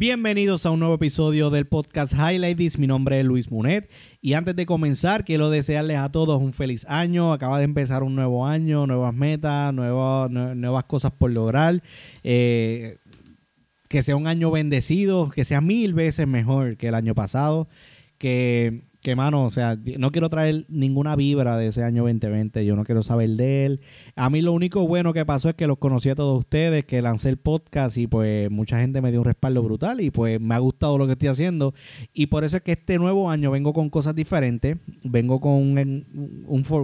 Bienvenidos a un nuevo episodio del podcast Highlights. Mi nombre es Luis Munet y antes de comenzar quiero desearles a todos un feliz año. Acaba de empezar un nuevo año, nuevas metas, nuevas cosas por lograr. Que sea un año bendecido, que sea 1000 veces mejor que el año pasado. Que mano, o sea, no quiero traer ninguna vibra de ese año 2020. Yo no quiero saber de él. A mí lo único bueno que pasó es que los conocí a todos ustedes, que lancé el podcast y pues mucha gente me dio un respaldo brutal y pues me ha gustado lo que estoy haciendo. Y por eso es que este nuevo año vengo con cosas diferentes. Vengo con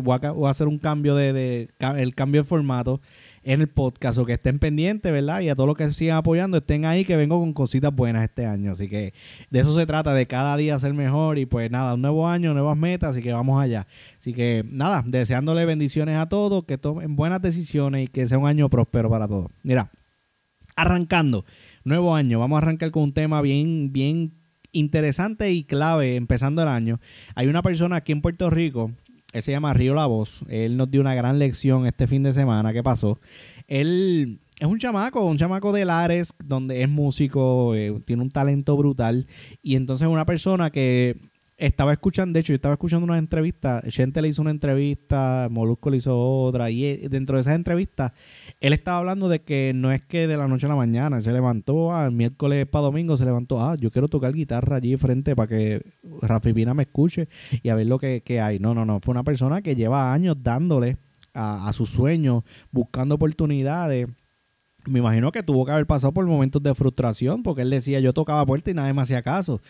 voy a hacer un cambio el cambio de formato en el podcast, o que estén pendientes, ¿verdad? Y a todos los que sigan apoyando, estén ahí, que vengo con cositas buenas este año. Así que de eso se trata, de cada día ser mejor y pues nada, un nuevo año, nuevas metas, así que vamos allá. Así que nada, deseándole bendiciones a todos, que tomen buenas decisiones y que sea un año próspero para todos. Mira, arrancando, nuevo año, vamos a arrancar con un tema bien interesante y clave empezando el año. Hay una persona aquí en Puerto Rico, él se llama Río La Voz. Él nos dio una gran lección este fin de semana que pasó. Él es un chamaco de Lares, donde es músico, tiene un talento brutal. Y entonces una persona que estaba escuchando, de hecho yo estaba escuchando una entrevista, Chente le hizo una entrevista, Molusco le hizo otra, y él, dentro de esas entrevistas él estaba hablando de que no es que de la noche a la mañana se levantó, el miércoles para domingo se levantó, yo quiero tocar guitarra allí frente para que Rafi Pina me escuche y a ver lo que hay. No, fue una persona que lleva años dándole a sus sueños, buscando oportunidades. Me imagino que tuvo que haber pasado por momentos de frustración, porque él decía, yo tocaba puerta y nadie me hacía caso,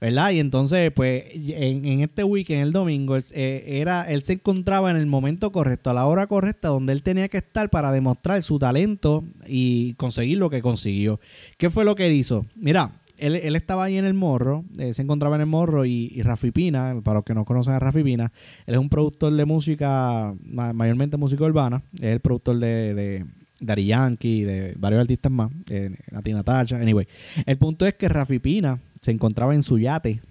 ¿verdad? Y entonces, pues, en este weekend, el domingo, él se encontraba en el momento correcto, a la hora correcta, donde él tenía que estar para demostrar su talento y conseguir lo que consiguió. ¿Qué fue lo que él hizo? Mira, él estaba ahí en el morro, se encontraba en el morro, y Rafi Pina, para los que no conocen a Rafi Pina, él es un productor de música, mayormente música urbana, es el productor de Ari Yankee, de varios artistas más, Nati Natacha, anyway. El punto es que Rafi Pina se encontraba en su yate,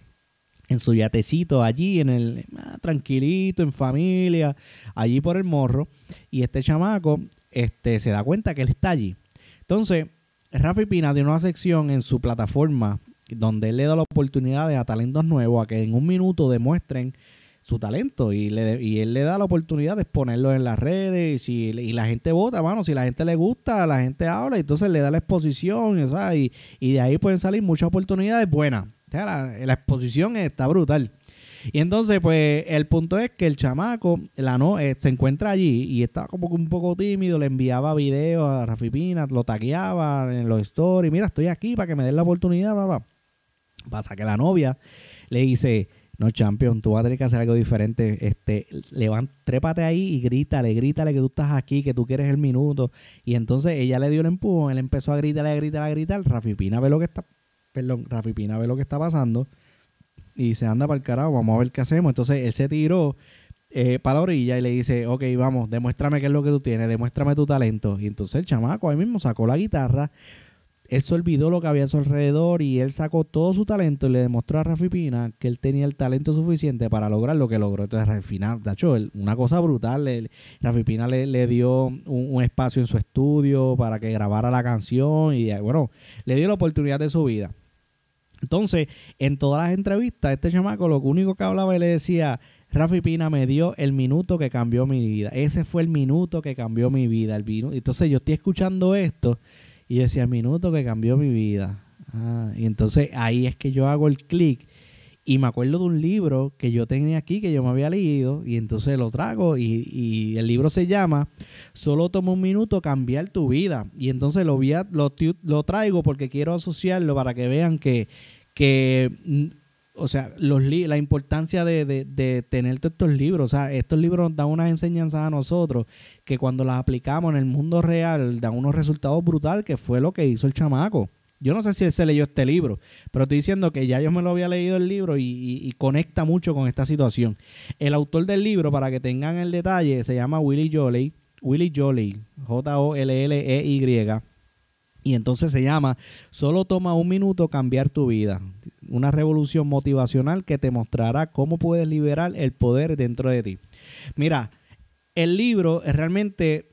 en su yatecito allí, en el tranquilito, en familia, allí por el morro, y este chamaco se da cuenta que él está allí. Entonces, Rafi Pina dio una sección en su plataforma donde él le da la oportunidad a talentos nuevos a que en un minuto demuestren su talento, y él le da la oportunidad de exponerlo en las redes, y la gente vota, mano, si la gente le gusta, la gente habla, y entonces le da la exposición, ¿sabes? Y de ahí pueden salir muchas oportunidades buenas. O sea, la exposición está brutal. Y entonces, pues, el punto es que el chamaco se encuentra allí y estaba como que un poco tímido, le enviaba videos a Rafi Pina, lo tagueaba en los stories, mira, estoy aquí para que me den la oportunidad, bla, bla. Pasa que la novia le dice, no, champion, tú vas a tener que hacer algo diferente. Trépate ahí y grítale que tú estás aquí, que tú quieres el minuto. Y entonces ella le dio el empujón, él empezó a gritar. Rafi Pina ve lo que está pasando y se anda para el carajo, vamos a ver qué hacemos. Entonces él se tiró para la orilla y le dice, ok, vamos, demuéstrame qué es lo que tú tienes, demuéstrame tu talento. Y entonces el chamaco ahí mismo sacó la guitarra. Él se olvidó lo que había a su alrededor y él sacó todo su talento y le demostró a Rafi Pina que él tenía el talento suficiente para lograr lo que logró. Entonces, al final, tacho, una cosa brutal. Rafi Pina le dio un espacio en su estudio para que grabara la canción y, bueno, le dio la oportunidad de su vida. Entonces, en todas las entrevistas, este chamaco lo único que hablaba y le decía, Rafi Pina me dio el minuto que cambió mi vida. Ese fue el minuto que cambió mi vida. Entonces, yo estoy escuchando esto y yo decía, el minuto que cambió mi vida. Y entonces ahí es que yo hago el clic y me acuerdo de un libro que yo tenía aquí, que yo me había leído, y entonces lo trago y el libro se llama Solo toma un minuto cambiar tu vida. Y entonces lo traigo porque quiero asociarlo para que vean que o sea, la importancia de tener todos estos libros. O sea, estos libros nos dan unas enseñanzas a nosotros que cuando las aplicamos en el mundo real dan unos resultados brutales, que fue lo que hizo el chamaco. Yo no sé si él se leyó este libro, pero estoy diciendo que ya yo me lo había leído el libro y conecta mucho con esta situación. El autor del libro, para que tengan el detalle, se llama Willie Jolley, Jolley. Y entonces se llama Solo toma un minuto cambiar tu vida. Una revolución motivacional que te mostrará cómo puedes liberar el poder dentro de ti. Mira, el libro realmente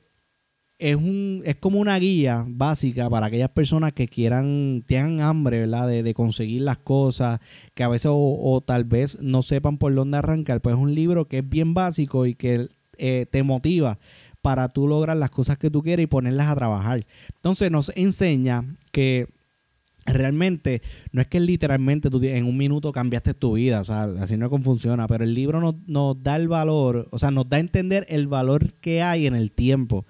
es como una guía básica para aquellas personas que quieran, tengan hambre, ¿verdad? De conseguir las cosas, que a veces o tal vez no sepan por dónde arrancar. Pues es un libro que es bien básico y que te motiva para tú lograr las cosas que tú quieres y ponerlas a trabajar. Entonces nos enseña que realmente no es que literalmente tú en un minuto cambiaste tu vida, o sea, así no es como funciona, pero el libro nos da el valor, o sea, nos da a entender el valor que hay en el tiempo.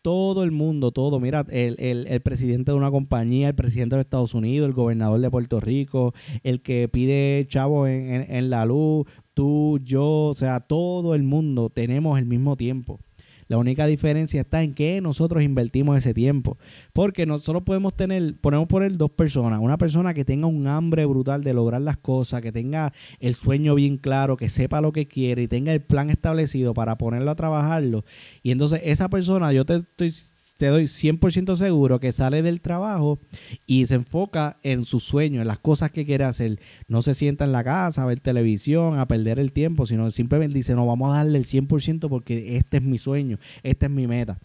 Todo el mundo, todo, mira, el presidente de una compañía, el presidente de Estados Unidos, el gobernador de Puerto Rico, el que pide chavo en la luz, tú, yo, o sea, todo el mundo tenemos el mismo tiempo. La única diferencia está en que nosotros invertimos ese tiempo. Porque nosotros podemos poner dos personas. Una persona que tenga un hambre brutal de lograr las cosas, que tenga el sueño bien claro, que sepa lo que quiere y tenga el plan establecido para ponerlo a trabajarlo. Y entonces esa persona, yo te doy 100% seguro que sale del trabajo y se enfoca en sus sueños, en las cosas que quiere hacer. No se sienta en la casa a ver televisión, a perder el tiempo, sino simplemente dice, no, vamos a darle el 100% porque este es mi sueño, esta es mi meta.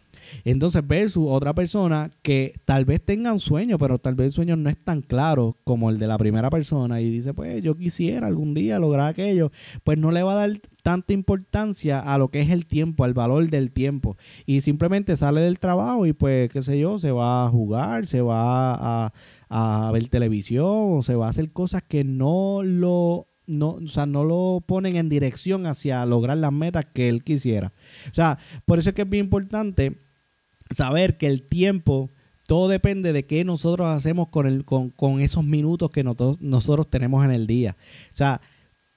Entonces, versus otra persona que tal vez tenga un sueño, pero tal vez el sueño no es tan claro como el de la primera persona y dice, pues yo quisiera algún día lograr aquello, pues no le va a dar tanta importancia a lo que es el tiempo, al valor del tiempo, y simplemente sale del trabajo y pues, qué sé yo, se va a jugar, se va a ver televisión, o se va a hacer cosas que no lo ponen en dirección hacia lograr las metas que él quisiera. O sea, por eso es que es bien importante saber que el tiempo, todo depende de qué nosotros hacemos con esos minutos que nosotros tenemos en el día. O sea,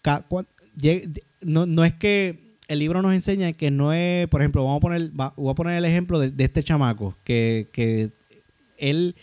no es que el libro nos enseña que no es, por ejemplo, voy a poner el ejemplo de este chamaco, que él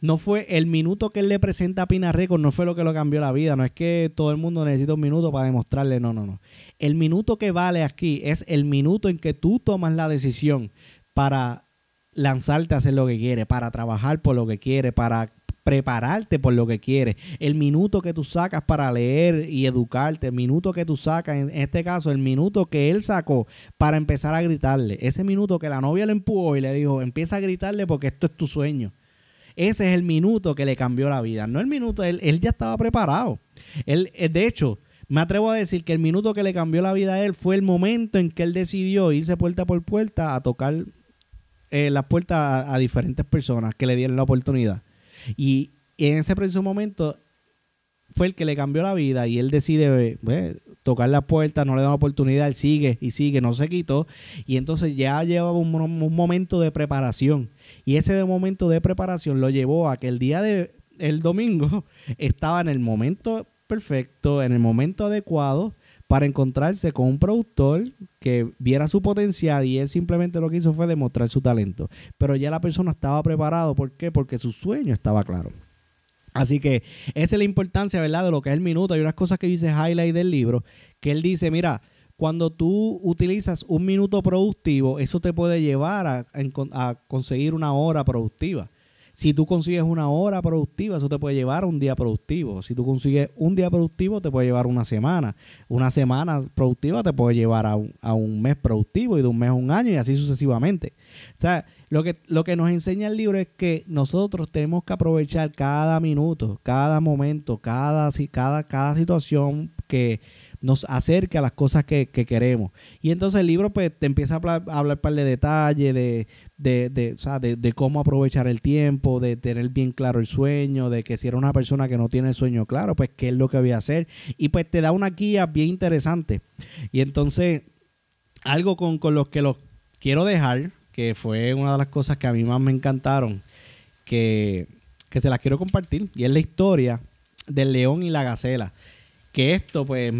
no fue el minuto que él le presenta a Pina Records, no fue lo que lo cambió la vida. No es que todo el mundo necesita un minuto para demostrarle, no. El minuto que vale aquí es el minuto en que tú tomas la decisión para lanzarte a hacer lo que quieres, para trabajar por lo que quieres, para prepararte por lo que quieres. El minuto que tú sacas para leer y educarte, el minuto que tú sacas, en este caso, el minuto que él sacó para empezar a gritarle. Ese minuto que la novia le empujó y le dijo, empieza a gritarle porque esto es tu sueño. Ese es el minuto que le cambió la vida. No el minuto, él ya estaba preparado. Él, de hecho, me atrevo a decir que el minuto que le cambió la vida a él fue el momento en que él decidió irse puerta por puerta a tocar las puertas a diferentes personas que le dieron la oportunidad. Y en ese preciso momento fue el que le cambió la vida y él decide tocar la puerta, no le da oportunidad, él sigue y sigue, no se quitó. Y entonces ya llevaba un momento de preparación. Y ese momento de preparación lo llevó a que el día del domingo estaba en el momento perfecto, en el momento adecuado para encontrarse con un productor que viera su potencial y él simplemente lo que hizo fue demostrar su talento. Pero ya la persona estaba preparada. ¿Por qué? Porque su sueño estaba claro. Así que esa es la importancia, ¿verdad?, de lo que es el minuto. Hay unas cosas que dice Highlight del libro, que él dice, mira, cuando tú utilizas un minuto productivo, eso te puede llevar a conseguir una hora productiva. Si tú consigues una hora productiva, eso te puede llevar a un día productivo. Si tú consigues un día productivo, te puede llevar una semana. Una semana productiva te puede llevar a un mes productivo, y de un mes a un año, y así sucesivamente. O sea, lo que nos enseña el libro es que nosotros tenemos que aprovechar cada minuto, cada momento, cada situación que nos acerca a las cosas que queremos. Y entonces el libro pues te empieza a hablar un par de detalles de cómo aprovechar el tiempo, de tener bien claro el sueño, de que si era una persona que no tiene el sueño claro, pues qué es lo que voy a hacer. Y pues te da una guía bien interesante. Y entonces algo con los que los quiero dejar, que fue una de las cosas que a mí más me encantaron, que se las quiero compartir, y es la historia del león y la gacela. Que esto, pues,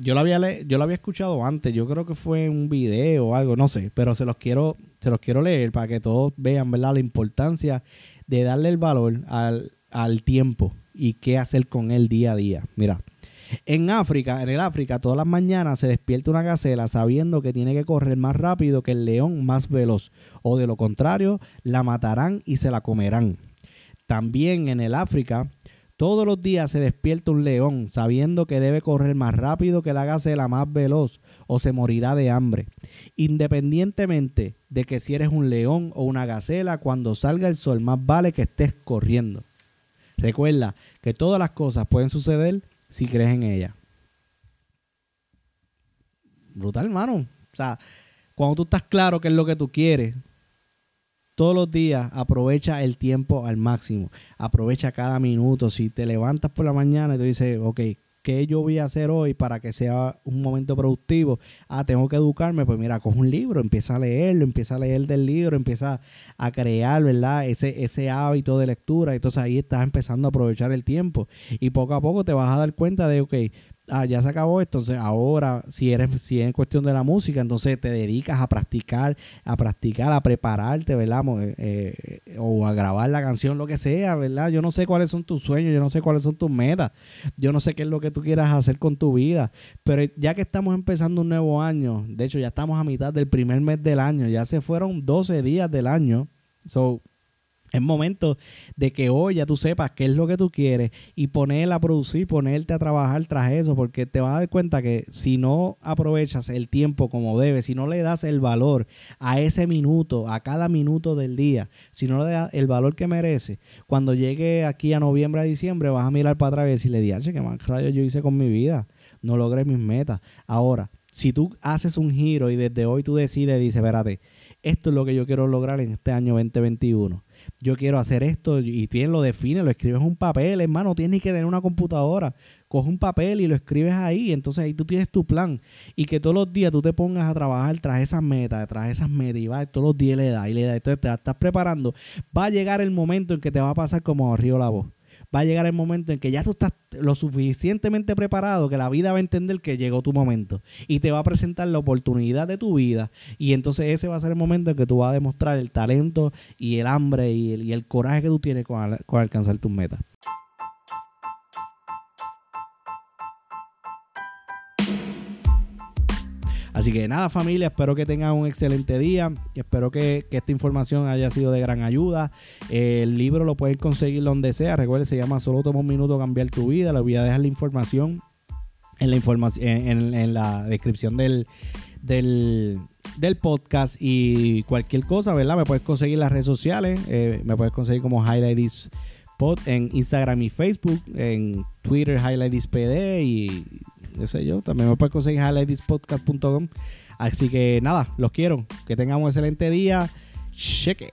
yo lo había escuchado antes, yo creo que fue en un video o algo, no sé, pero se los quiero leer para que todos vean, ¿verdad?, la importancia de darle el valor al tiempo y qué hacer con él día a día. Mira, en el África, todas las mañanas se despierta una gacela sabiendo que tiene que correr más rápido que el león más veloz, o de lo contrario, la matarán y se la comerán. También en el África, Todos los días se despierta un león sabiendo que debe correr más rápido que la gacela más veloz o se morirá de hambre. Independientemente de que si eres un león o una gacela, cuando salga el sol más vale que estés corriendo. Recuerda que todas las cosas pueden suceder si crees en ellas. Brutal, hermano. O sea, cuando tú estás claro qué es lo que tú quieres, todos los días aprovecha el tiempo al máximo. Aprovecha cada minuto. Si te levantas por la mañana y te dices, ok, ¿qué yo voy a hacer hoy para que sea un momento productivo? Ah, tengo que educarme. Pues mira, coge un libro, empieza a leerlo, empieza a leer del libro, empieza a crear, ¿verdad? Ese hábito de lectura. Entonces ahí estás empezando a aprovechar el tiempo. Y poco a poco te vas a dar cuenta de, ok, ah, ya se acabó esto. Entonces ahora, si es en cuestión de la música, entonces te dedicas a practicar, a prepararte, ¿verdad? O a grabar la canción, lo que sea, ¿verdad? Yo no sé cuáles son tus sueños, yo no sé cuáles son tus metas, yo no sé qué es lo que tú quieras hacer con tu vida, pero ya que estamos empezando un nuevo año, de hecho ya estamos a mitad del primer mes del año, ya se fueron 12 días del año, so... Es momento de que hoy ya tú sepas qué es lo que tú quieres y ponerla a producir, ponerte a trabajar tras eso, porque te vas a dar cuenta que si no aprovechas el tiempo como debes, si no le das el valor a ese minuto, a cada minuto del día, si no le das el valor que merece, cuando llegue aquí a noviembre, a diciembre, vas a mirar para atrás y decirle, diache, ¿qué más rayos yo hice con mi vida? No logré mis metas. Ahora, si tú haces un giro y desde hoy tú decides, dices, espérate, esto es lo que yo quiero lograr en este año 2021. Yo quiero hacer esto y bien lo define, lo escribes en un papel, hermano, no tienes ni que tener una computadora, coge un papel y lo escribes ahí, entonces ahí tú tienes tu plan y que todos los días tú te pongas a trabajar tras esas metas y vas todos los días le das, entonces te estás preparando, va a llegar el momento en que te va a pasar como a Río La Voz. Va a llegar el momento en que ya tú estás lo suficientemente preparado que la vida va a entender que llegó tu momento y te va a presentar la oportunidad de tu vida y entonces ese va a ser el momento en que tú vas a demostrar el talento y el hambre y el coraje que tú tienes con alcanzar tus metas. Así que nada, familia, espero que tengan un excelente día. Espero que esta información haya sido de gran ayuda. El libro lo pueden conseguir donde sea. Recuerden, se llama Solo toma un minuto cambiar tu vida. Les voy a dejar la información en la descripción del podcast y cualquier cosa, ¿verdad? Me puedes conseguir en las redes sociales. Me puedes conseguir como highlightthispodcast en Instagram y Facebook. En Twitter, highlightthispd y... yo sé yo, también me puedes conseguir highlightthispodcast.com. Así que nada, los quiero. Que tengan un excelente día. Cheque.